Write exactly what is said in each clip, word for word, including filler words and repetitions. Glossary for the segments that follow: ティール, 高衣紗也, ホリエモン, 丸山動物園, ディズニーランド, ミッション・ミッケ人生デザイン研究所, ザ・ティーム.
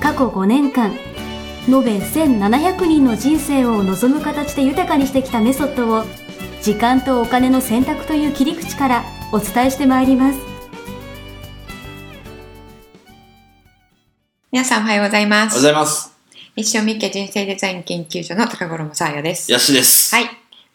過去ごねんかん延べせんななひゃくにんの人生を望む形で豊かにしてきたメソッドを、時間とお金の選択という切り口からお伝えしてまいります。皆さんおはようございます。おはようございます。一生みっけ人生デザイン研究所の高衣紗也です。やしです。はい。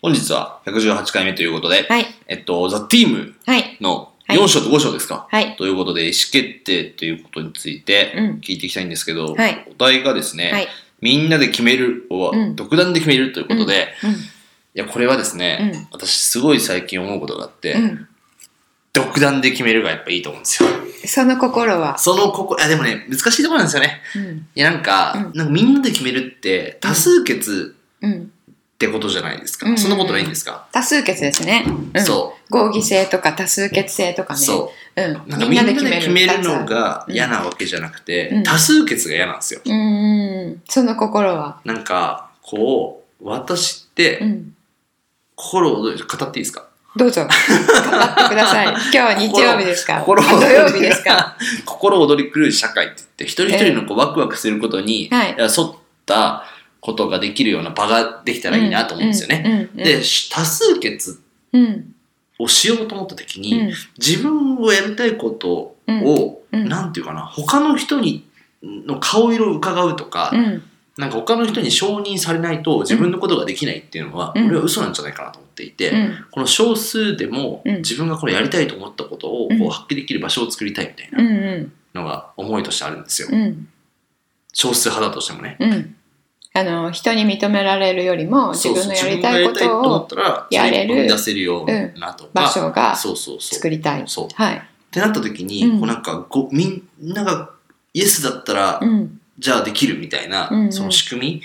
本日はひゃくじゅうはちかいめということで、はい、えっと、ザ・ティームのよん章とご章ですか、はい、ということで、意思決定ということについて聞いていきたいんですけど、うん、はい、お題がですね、はい、みんなで決めるを独断で決めるということで、うんうんうん、いや、これはですね、うん、私すごい最近思うことがあって、うん、独断で決めるがやっぱいいと思うんですよ。その心はその心、あ、でもね、難しいところなんですよね。うん、いや、なんか、うん、なんかみんなで決めるって多数決、うんうん、ってことじゃないですか、うんうん、そんなことないんですか？多数決ですね、うん、そう合議制とか多数決制とかね、そう、うん、なんかみんなで決めるのが嫌なわけじゃなくて、うん、多数決が嫌なんですよ。うーん、その心はなんかこう、私って、うん、心をどう語っていいですか？どうぞ語ってください。今日は日曜日ですか？土曜日ですか？心躍り狂う社会って言って、一人一人のこうワクワクすることに、えー、沿ったことができるような場ができたらいいなと思うんですよね。で、多数決をしようと思った時に、うん、自分をやりたいことを、うん、なんていうかな、他の人にの顔色を伺うとか、うん、なんか他の人に承認されないと自分のことができないっていうのは、うん、俺は嘘なんじゃないかなと思っていて、うん、この少数でも自分がこれやりたいと思ったことをこう発揮できる場所を作りたいみたいなのが思いとしてあるんですよ。うん、少数派だとしてもね。うん、あの人に認められるよりも自分のやりたいことをやれる場所が作りたい、そう、はい、ってなった時に、うん、こうなんかごみんながイエスだったら、うん、じゃあできるみたいな、うんうん、その仕組み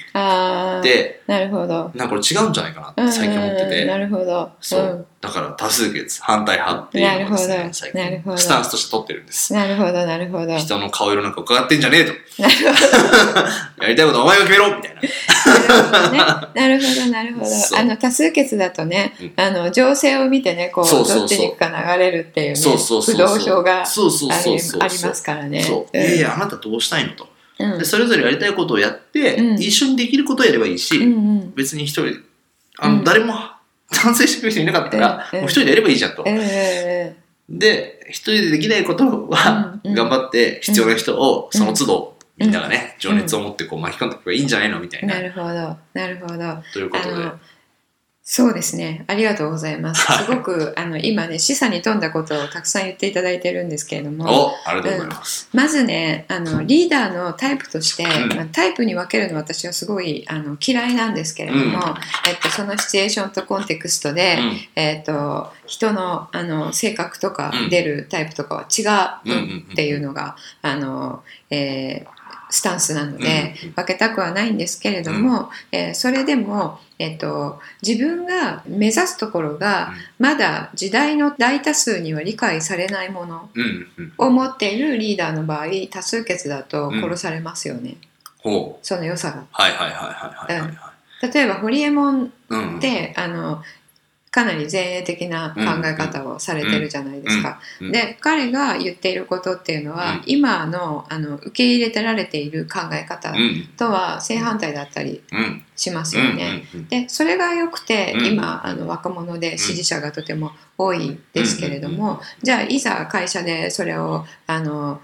で、なるほど、なんかこれ違うんじゃないかなって最近思ってて、なるほど、そうだから多数決反対派っていうのをですね、最近スタンスとして取ってるんです。なるほどなるほど、人の顔色なんか伺ってんじゃねえと、なるほどやりたいことお前が決めろみたいななるほどね、なるほどなるほど、あの多数決だとね、うん、あの情勢を見てね、こう、そうそうそう、どっちに行くか流れるっていうね、そうそうそうそう、不動票がありますからね、そう、えー、あなたどうしたいのと、うん、でそれぞれやりたいことをやって、うん、一緒にできることをやればいいし、うんうん、別に一人あの、うん、誰も賛成してくる人いなかったら、うん、もう一人でやればいいじゃんと、えー、で一人でできないことは、うん、頑張って必要な人を、うん、その都度みんながね、うん、情熱を持ってこう巻き込んでいけばいいんじゃないのみたいな、うん、なるほどなるほど、ということで、そうですね、ありがとうございます。すごくあの今ね、示唆に富んだことをたくさん言っていただいてるんですけれども、お、ありがとうございます。うん、まずね、あのリーダーのタイプとして、うん、まあ、タイプに分けるの私はすごいあの嫌いなんですけれども、うん、えっと、そのシチュエーションとコンテクストで、うん、えっと、人の、あの性格とか出るタイプとかは違うっていうのが、あの、えー、スタンスなので分けたくはないんですけれども、うん、えー、それでも、えーと、自分が目指すところがまだ時代の大多数には理解されないものを持っているリーダーの場合、多数決だと殺されますよね、うん、その良さが、はいはいはいはいはい、例えばホリエモンって、うん、あのかなり前衛的な考え方をされてるじゃないですか。で、彼が言っていることっていうのは、うん、今の、あの受け入れてられている考え方とは正反対だったりしますよね。で、それが良くて、今あの若者で支持者がとても多いですけれども、じゃあいざ会社でそれをあの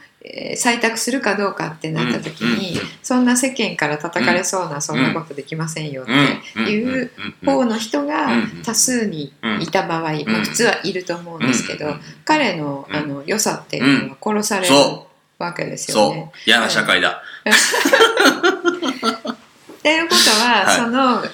採択するかどうかってなった時に、そんな世間から叩かれそうな、そんなことできませんよっていう方の人が多数にいた場合、まあ、普通はいると思うんですけど、彼のあの良さっていうのは殺されるわけですよね。そう、嫌な社会だということは、はい、その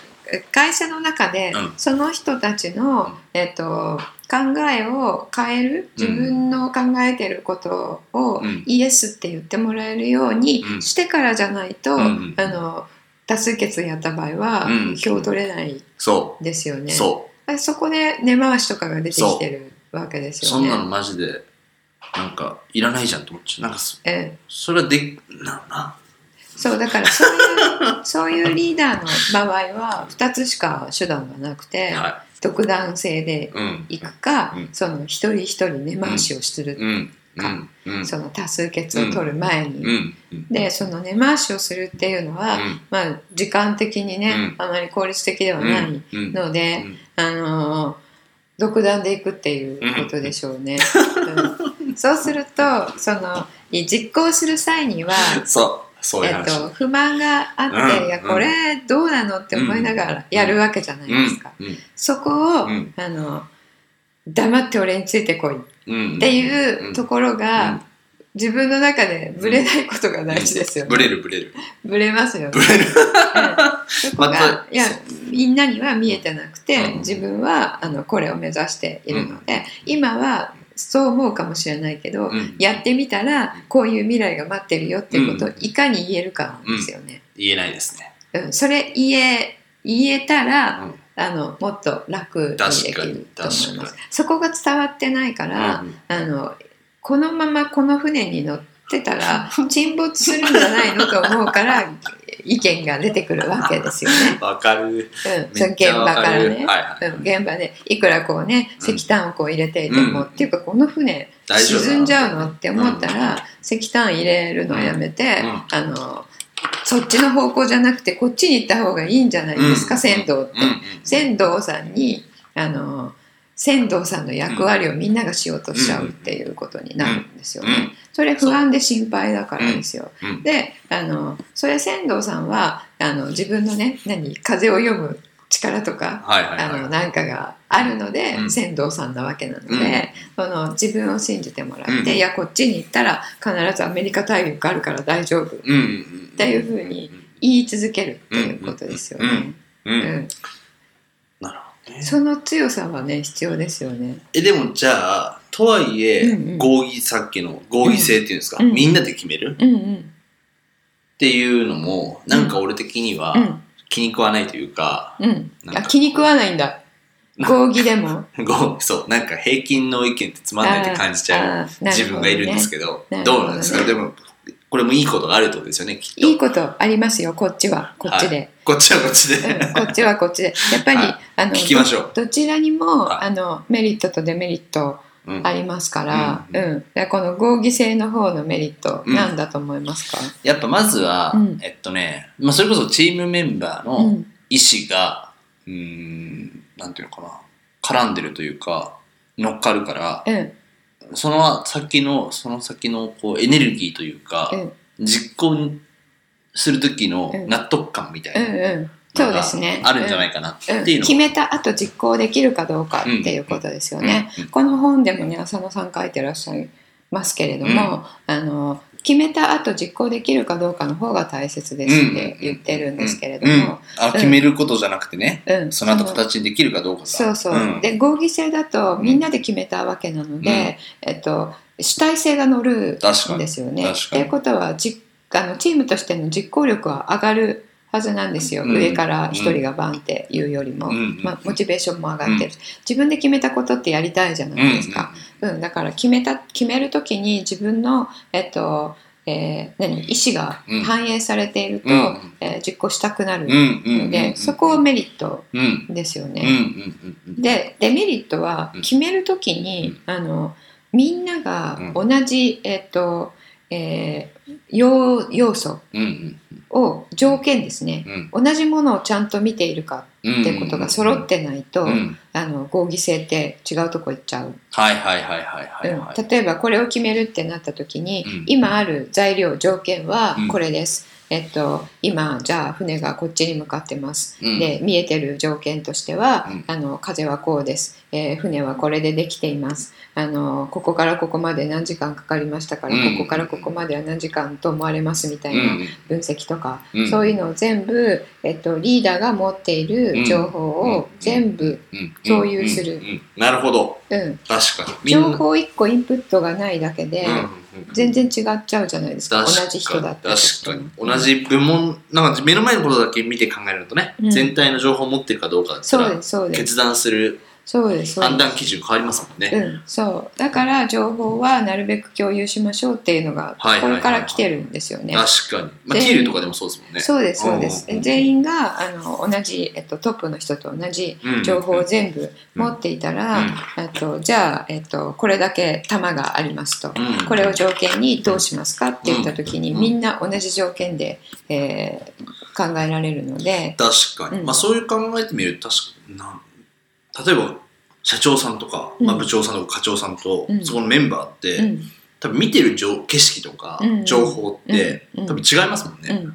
会社の中でその人たちの、うんえー、と考えを変える、自分の考えてることをイエスって言ってもらえるようにしてからじゃないと、うんうん、あの多数決やった場合は票取れないですよね、うんうん、そ, うそこで根回しとかが出てきてるわけですよね。 そ, そんなのマジでなんかいらないじゃんと思っちゃう。なんか そ,、ええ、それはでなんなそうだからそういうそういうリーダーの場合はふたつしか手段がなくて、はい、独断性でいくか、うん、その一人一人根回しをするか、うん、その多数決を取る前に、うん、でその根回しをするっていうのは、うん、まあ時間的にね、うん、あまり効率的ではないので、うんうん、あの独断でいくっていうことでしょうね。うんうん、そうするとその実行する際にはそうううえっと、不満があって、うん、いやこれどうなのって思いながらやるわけじゃないですか、うんうん、そこを、うん、あの黙って俺についてこいっていうところが、うん、自分の中でブレないことが大事ですよね、うん、ブレるブレるブレますよねブレるそこが、ま、いやみんなには見えてなくて、うん、自分はあのこれを目指しているので、うん、今はそう思うかもしれないけど、うん、やってみたらこういう未来が待ってるよっていうことをいかに言えるかなんですよね、うんうん、言えないですね、うん、それ言え、言えたら、うん、あのもっと楽にできると思います。そこが伝わってないから、うん、あのこのままこの船に乗ってたら沈没するんじゃないのと思うから意見が出てくるわけですよね。わかる、うん、めっちゃわかる。現場からね、はいはい、現場でいくらこうね石炭をこう入れていても、うん、っていうかこの船沈んじゃうのって思ったら、うん、石炭入れるのをやめて、うん、あのそっちの方向じゃなくてこっちに行った方がいいんじゃないですか、うん、船頭って、うん、船頭さんにあの船頭さんの役割をみんながしようとしちゃうっていうことになるんですよね。それ不安で心配だからですよ。で、あのそれ船頭さんはあの自分のね何風を読む力とか、はいはいはい、あのなんかがあるので、うん、船頭さんなわけなので、うん、その自分を信じてもらって、うん、いやこっちに行ったら必ずアメリカ大陸があるから大丈夫、うん、っていうふうに言い続けるっていうことですよね。うんその強さはね必要ですよね。えでもじゃあとはいえ、うんうん、合議さっきの合議制っていうんですか、うん、みんなで決める、うんうん、っていうのもなんか俺的には気に食わないというか、うん、なんかあ気に食わないんだ合議でもそうなんか平均の意見ってつまんないって感じちゃう自分がいるんですけど、ど,、ね ど, ね、どうなんですか。でもこれもいいことがあるってことですよねきっと。いいことありますよ。こっちはこっちで、はい、こっちはこっちで、うん、こっちはこっちでやっぱり、はい、あの聞きましょう。 ど, どちらにも、はい、あのメリットとデメリットありますから、うんうんうん、でこの合議制の方のメリットなんだと思いますか、うん、やっぱまずは、うん、えっとね、まあ、それこそチームメンバーの意思が、うん、うーんなんていうのかな絡んでるというか乗っかるから、うんその先のその先のこうエネルギーというか、うん、実行する時の納得感みたいなのがあるんじゃないかなっていうの、うんうんうねうん、決めた後実行できるかどうかっていうことですよね、うんうんうん、この本でもね浅野さん書いてらっしゃいますけれども、うん、あの決めた後実行できるかどうかの方が大切ですって言ってるんですけれども、うんうんうん、あ決めることじゃなくてね、うん、その後形にできるかどうかがそうそう、うん、で合議制だとみんなで決めたわけなので、うんえっと、主体性が乗るんですよね。ということはじあのチームとしての実行力は上がるはずなんですよ、うん、上から一人がバンって言うよりも、うんまあ、モチベーションも上がってる、うん、自分で決めたことってやりたいじゃないですか、うんうん、だから決めた、決めるときに自分の、えっとえー、何意思が反映されていると、うんえー、実行したくなるので、うん、そこをメリットですよね、うん、で、デメリットは決めるときにあのみんなが同じ、えっとえー、要, 要素を条件ですね、うん、同じものをちゃんと見ているかってことが揃ってないと、うんうん、あの合議制って違うとこ行っちゃう。例えばこれを決めるってなった時に、うん、今ある材料条件はこれです、うんえっと、今じゃあ船がこっちに向かってます、うん、で見えてる条件としては、うん、あの風はこうです、えー、船はこれでできています、あのここからここまで何時間かかりましたから、うん、ここからここまでは何時間と思われますみたいな分析とか、うん、そういうのを全部、えっと、リーダーが持っている情報を全部共有する。なるほど、うん、確かに情報いっこインプットがないだけで全然違っちゃうじゃないですか、うん、同じ人だったりとか、確かに同じ部門、なんか目の前のことだけ見て考えるとね、うん、全体の情報を持ってるかどうかだったら決断する判断基準変わりますもんね、うん、そうだから情報はなるべく共有しましょうっていうのがここから来てるんですよね、はいはいはいはい、確かに、まあ、ティールとかでもそうですもんね、そうですそうです、うんうんうん、全員があの同じ、えっと、トップの人と同じ情報を全部持っていたら、うんうんうん、あとじゃあ、えっと、これだけ玉がありますと、うん、これを条件にどうしますかって言った時に、うんうん、みんな同じ条件で、えー、考えられるので、確かに、うん、まあ、そういう考えてみると確かにな、例えば社長さんとか、うんまあ、部長さんとか課長さんと、うん、そこのメンバーって、うん、多分見てる景色とか、うん、情報って、うん、多分違いますもんね、うんうん、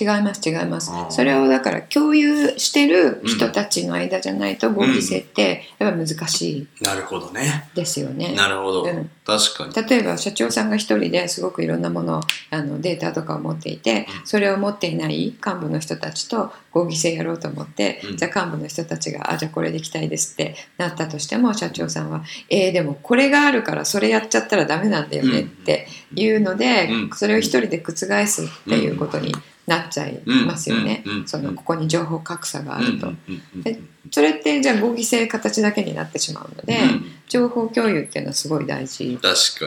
違います違います。それをだから共有してる人たちの間じゃないと合議制ってやっぱ難しい、うん、なるほどね、ですよね、なるほど、うん、確かに、例えば社長さんが一人ですごくいろんなもの、あのデータとかを持っていて、うん、それを持っていない幹部の人たちと合議制やろうと思って、うん、じゃあ幹部の人たちがあじゃあこれでいきたいですってなったとしても、社長さんはえー、でもこれがあるからそれやっちゃったらダメなんだよねっていうので、うん、それを一人で覆すっていうことになっちゃいますよね、うんうんうん、そのここに情報格差があると、うんうんうん、でそれってじゃあ合議制形だけになってしまうので、うん、情報共有っていうのはすごい大事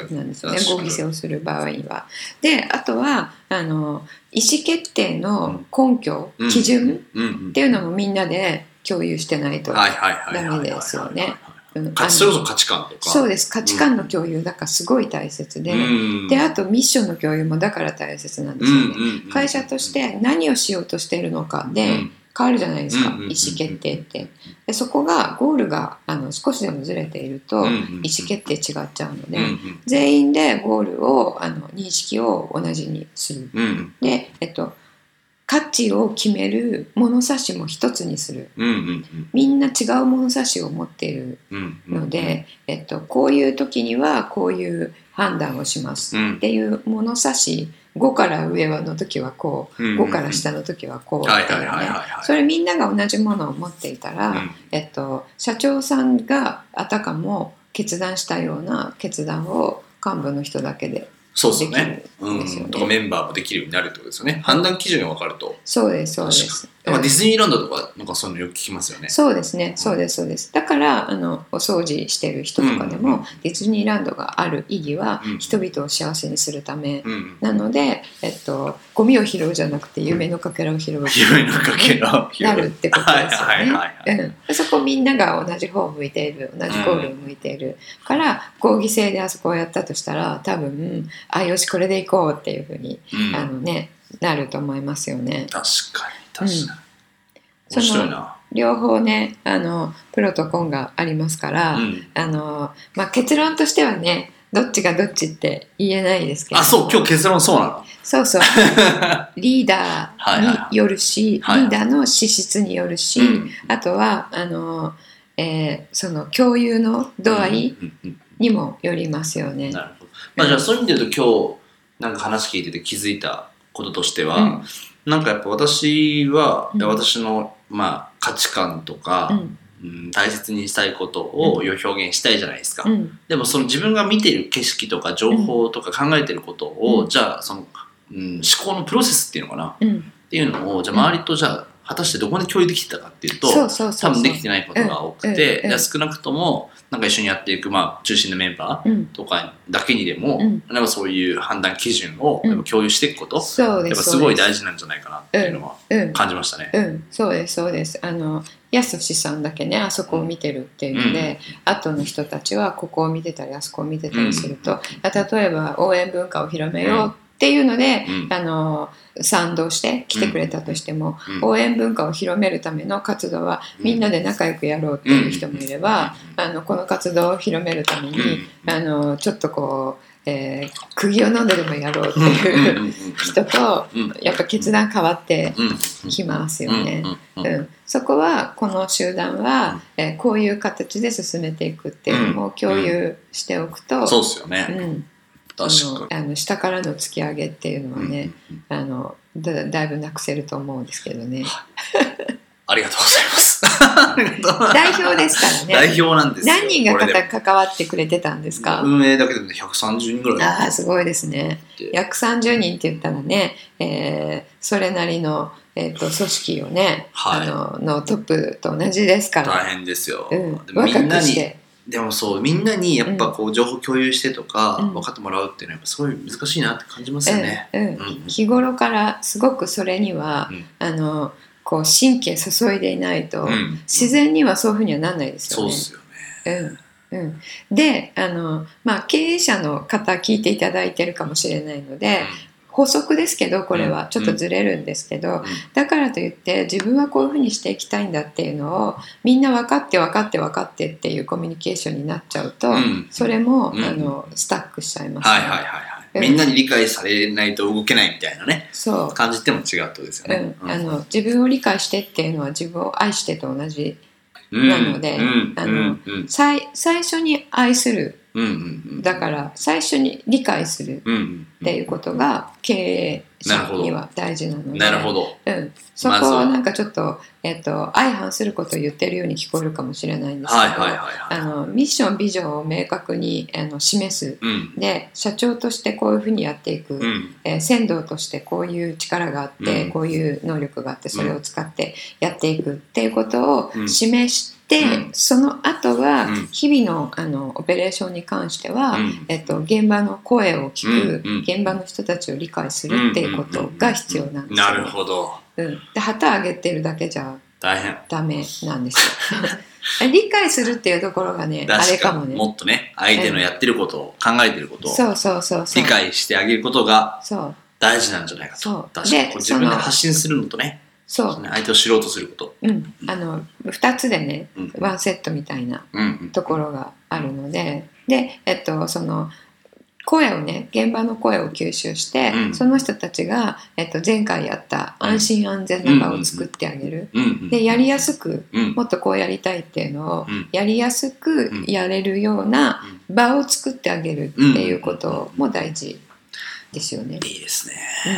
なんですよね、合議制をする場合は。であとはあの意思決定の根拠、うん、基準っていうのもみんなで共有してないとダメですよね。それこそ価値観とか、そうです、価値観の共有だからすごい大切で、うん、であとミッションの共有もだから大切なんですよね、うんうんうん、会社として何をしようとしているのかで変わるじゃないですか、うんうんうん、意思決定ってで、そこがゴールがあの少しでもずれていると意思決定違っちゃうので、うんうん、全員でゴールをあの認識を同じにする、うん、で、えっと価値を決める物差しも一つにする、うんうんうん、みんな違う物差しを持っているので、うんうんうん、えっと、こういう時にはこういう判断をしますっていう物差し、ごから上の時はこう、ごから下の時はこうっていうね、それみんなが同じものを持っていたら、うん、えっと、社長さんがあたかも決断したような決断を幹部の人だけで、そうですね、うん、とかメンバーもできるようになるってことですよね。判断基準が分かると。そうですそうです。だからディズニーランドとかなんかそういうのよく聞きますよね。そうですね、そうですそうです。だからあのお掃除してる人とかでも、うん、ディズニーランドがある意義は、うん、人々を幸せにするため、うん、なので、えっとゴミを拾うじゃなくて夢のかけらを拾う。夢のかけらを拾う。なるってことですよね。うん。そこみんなが同じ方を向いている、同じゴールを向いている、うん、から合議制であそこをやったとしたら多分、あ、よしこれでいこうっていう風に、うん、あのね、なると思いますよね。確かに確かに、うん、面白いな。両方ね、あのプロとコンがありますから、うん、あのまあ、結論としてはね、どっちがどっちって言えないですけど、あ、そう、今日結論そうなの。そうそうリーダーによるし、はいはい、リーダーの資質によるし、はいはい、あとはあの、えー、その共有の度合いにもよりますよね、うんうんうん、なるほど。まあ、じゃあそういう意味で言うと、今日なんか話聞いてて気づいたこととしては、うん、なんかやっぱ私は、うん、私の、まあ、価値観とか、うんうん、大切にしたいことを表現したいじゃないですか、うん、でもその自分が見てる景色とか情報とか考えてることを、うん、じゃあその、うん、思考のプロセスっていうのかな、うん、っていうのをじゃあ周りとじゃあ果たしてどこまで共有できてたかっていうと、そうそうそうそう、多分できてないことが多くて、うんうん、少なくともなんか一緒にやっていく、まあ、中心のメンバーとかだけにでも、うん、なんかそういう判断基準をやっぱ共有していくこと、うん、やっぱすごい大事なんじゃないかなっていうのは感じましたね、うんうんうん、そうですそうです。あのやすしさんだけね、あそこを見てるっていうので、うん、後の人たちはここを見てたりあそこを見てたりすると、うん、例えば応援文化を広めよう、うんっていうので、うん、あの賛同して来てくれたとしても、うん、応援文化を広めるための活動はみんなで仲良くやろうっていう人もいれば、うん、あのこの活動を広めるために、うん、あのちょっとこう、えー、釘を飲んででもやろうっていう人と、やっぱ決断変わってきますよね、うん、そこはこの集団は、えー、こういう形で進めていくっていうのを共有しておくと、うん、そうですよね、うん、確かにあの下からの突き上げっていうのはね、うんうんうん、あの だ, だいぶなくせると思うんですけどね、はい、ありがとうございます代表ですからね。代表なんですよ。何人が関わってくれてたんですか？運営だけでもひゃくさんじゅうにんぐらい。ああ、すごいですね。ひゃくさんじゅうにんって言ったらね、えー、それなりの、えー、と組織をね、はい、あののトップと同じですから。大変ですよ。うん、でもみんなに、でもそう、みんなにやっぱこう情報共有してとか、うん、分かってもらうっていうのはやっぱすごい難しいなって感じますよね。うんうんうん、日頃からすごくそれには、うん、あのこう神経注いでいないと、うん、自然にはそういうふうにはならないですよね。そうですよね。うんうん、で、あの、まあ、経営者の方聞いていただいてるかもしれないので、うん、法則ですけど、これはちょっとずれるんですけど、うん、だからといって自分はこういうふうにしていきたいんだっていうのをみんな分かって分かって分かってっていうコミュニケーションになっちゃうと、うん、それも、うん、あのスタックしちゃいます、ね。はいはいはいはい。みんなに理解されないと動けないみたいなね、そう感じても違うとですよね、うん、あの自分を理解してっていうのは自分を愛してと同じなので、うん、あの、うん、最, 最初に愛する、うんうんうん、だから最初に理解するっていうことが経営者には大事なので、なるほど、うん、そこをなんかちょっと、えーと、相反することを言ってるように聞こえるかもしれないんですけど、はいはいはいはい、あのミッションビジョンを明確にあの示す、うん、で社長としてこういうふうにやっていく、うんえー、先導としてこういう力があって、うん、こういう能力があってそれを使ってやっていくっていうことを示して、うんでうん、その後は日々 の,、うん、あのオペレーションに関しては、うんえっと、現場の声を聞く、うんうん、現場の人たちを理解するっていうことが必要なんですよ、ね、なるほど、うん、で旗上げてるだけじゃダメなんですよ理解するっていうところがね、あれかもね、もっとね相手のやってることを、うん、考えてることを理解してあげることが大事なんじゃないかと。そうで、自分で発信するのとね、そう相手を知ろうとすること、うん、あのふたつでね、うん、ワンセットみたいなところがあるので、で、えっと、その声をね、現場の声を吸収して、うん、その人たちが、えっと、前回やった安心安全な場を作ってあげる、うん、でやりやすく、うん、もっとこうやりたいっていうのを、うん、やりやすくやれるような場を作ってあげるっていうことも大事ですよね。いいですね、うんうん、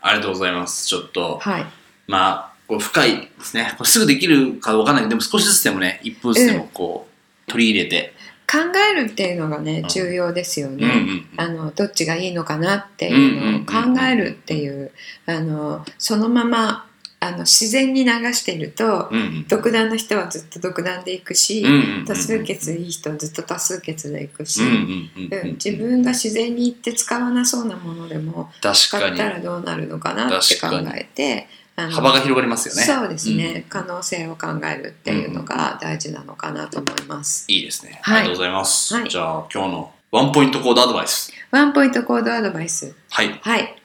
ありがとうございます。ちょっと、はい、まあ、こう深いですね。これすぐできるか分からないけど、でも少しずつでもね、いっぷんずつでもこう、うん、取り入れて考えるっていうのがね、うん、重要ですよね、うんうんうん、あのどっちがいいのかなっていうのを考えるっていう、あのそのままあの自然に流していると、うんうん、独断の人はずっと独断でいくし、うんうんうん、多数決いい人はずっと多数決でいくし、うんうんうんうん、自分が自然にいって使わなそうなものでも使ったらどうなるのかなって考えて、幅が広がりますよね。そうですね、うん、可能性を考えるっていうのが大事なのかなと思います、うん、いいですね、はい、ありがとうございます、はい、じゃあ今日のワンポイントコードアドバイス、ワンポイントコードアドバイス、はい、はい、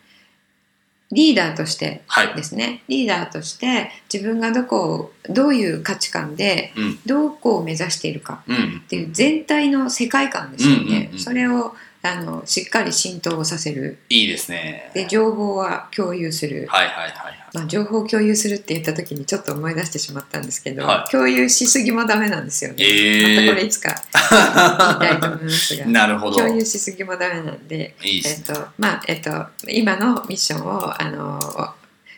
リーダーとしてですね、はい、リーダーとして自分がどこをどういう価値観で、うん、どこを目指しているかっていう全体の世界観ですよね、うんうんうん、それをあのしっかり浸透させる。いいですね。で情報は共有する、はいはいはい、まあ、情報を共有するって言った時にちょっと思い出してしまったんですけど、はい、共有しすぎもダメなんですよね、えー、またこれいつか言いたいと思いますがなるほど、共有しすぎもダメなんで、いいですね、えーとまあえーと、今のミッションをあの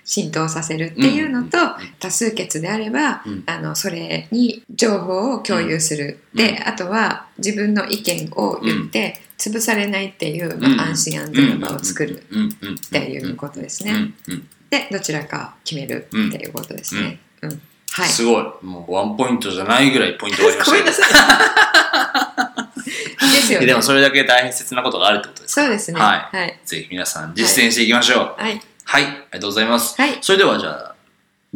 浸透させるっていうのと、うん、多数決であれば、うん、あのそれに情報を共有する、うん、であとは自分の意見を言って、うん、潰されないっていう、まあ、安心安全な場を作るっていうことですね。でどちらか決めるっていうことですね、うんうんうん、はい、すごい、もうワンポイントじゃないぐらいポイントがありましたごめんなさいですよね。でもそれだけ大切なことがあるってことですか。そうですね、はいはい、ぜひ皆さん実践していきましょう。はい、はいはい、ありがとうございます、はい、それではじゃあ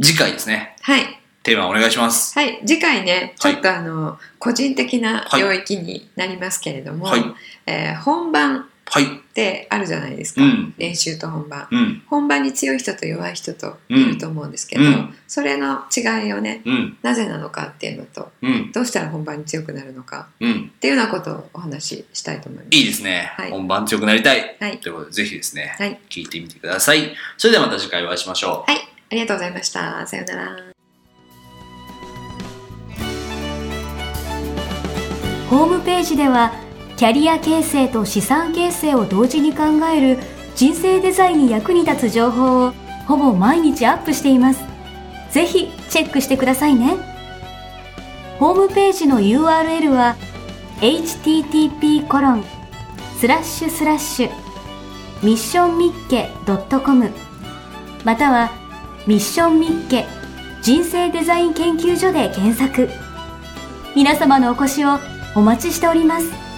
次回ですね、はい、テーマお願いします。はい、次回ね、ちょっとあの、はい、個人的な領域になりますけれども、はい、えー、本番ってあるじゃないですか、はい、練習と本番、うん、本番に強い人と弱い人といると思うんですけど、うん、それの違いをね、うん、なぜなのかっていうのと、うん、どうしたら本番に強くなるのかっていうようなことをお話ししたいと思います。いいですね、はい、本番強くなりたい、はい、ということでぜひですね、はい、聞いてみてください。それではまた次回お会いしましょう。はい、ありがとうございました。さようなら。ホームページではキャリア形成と資産形成を同時に考える人生デザインに役に立つ情報をほぼ毎日アップしています。ぜひチェックしてくださいね。ホームページの ユーアールエル は エイチティーティーピーコロンスラッシュスラッシュミッションミッケドットコム またはミッションミッケ人生デザイン研究所で検索。皆様のお越しをお待ちしております。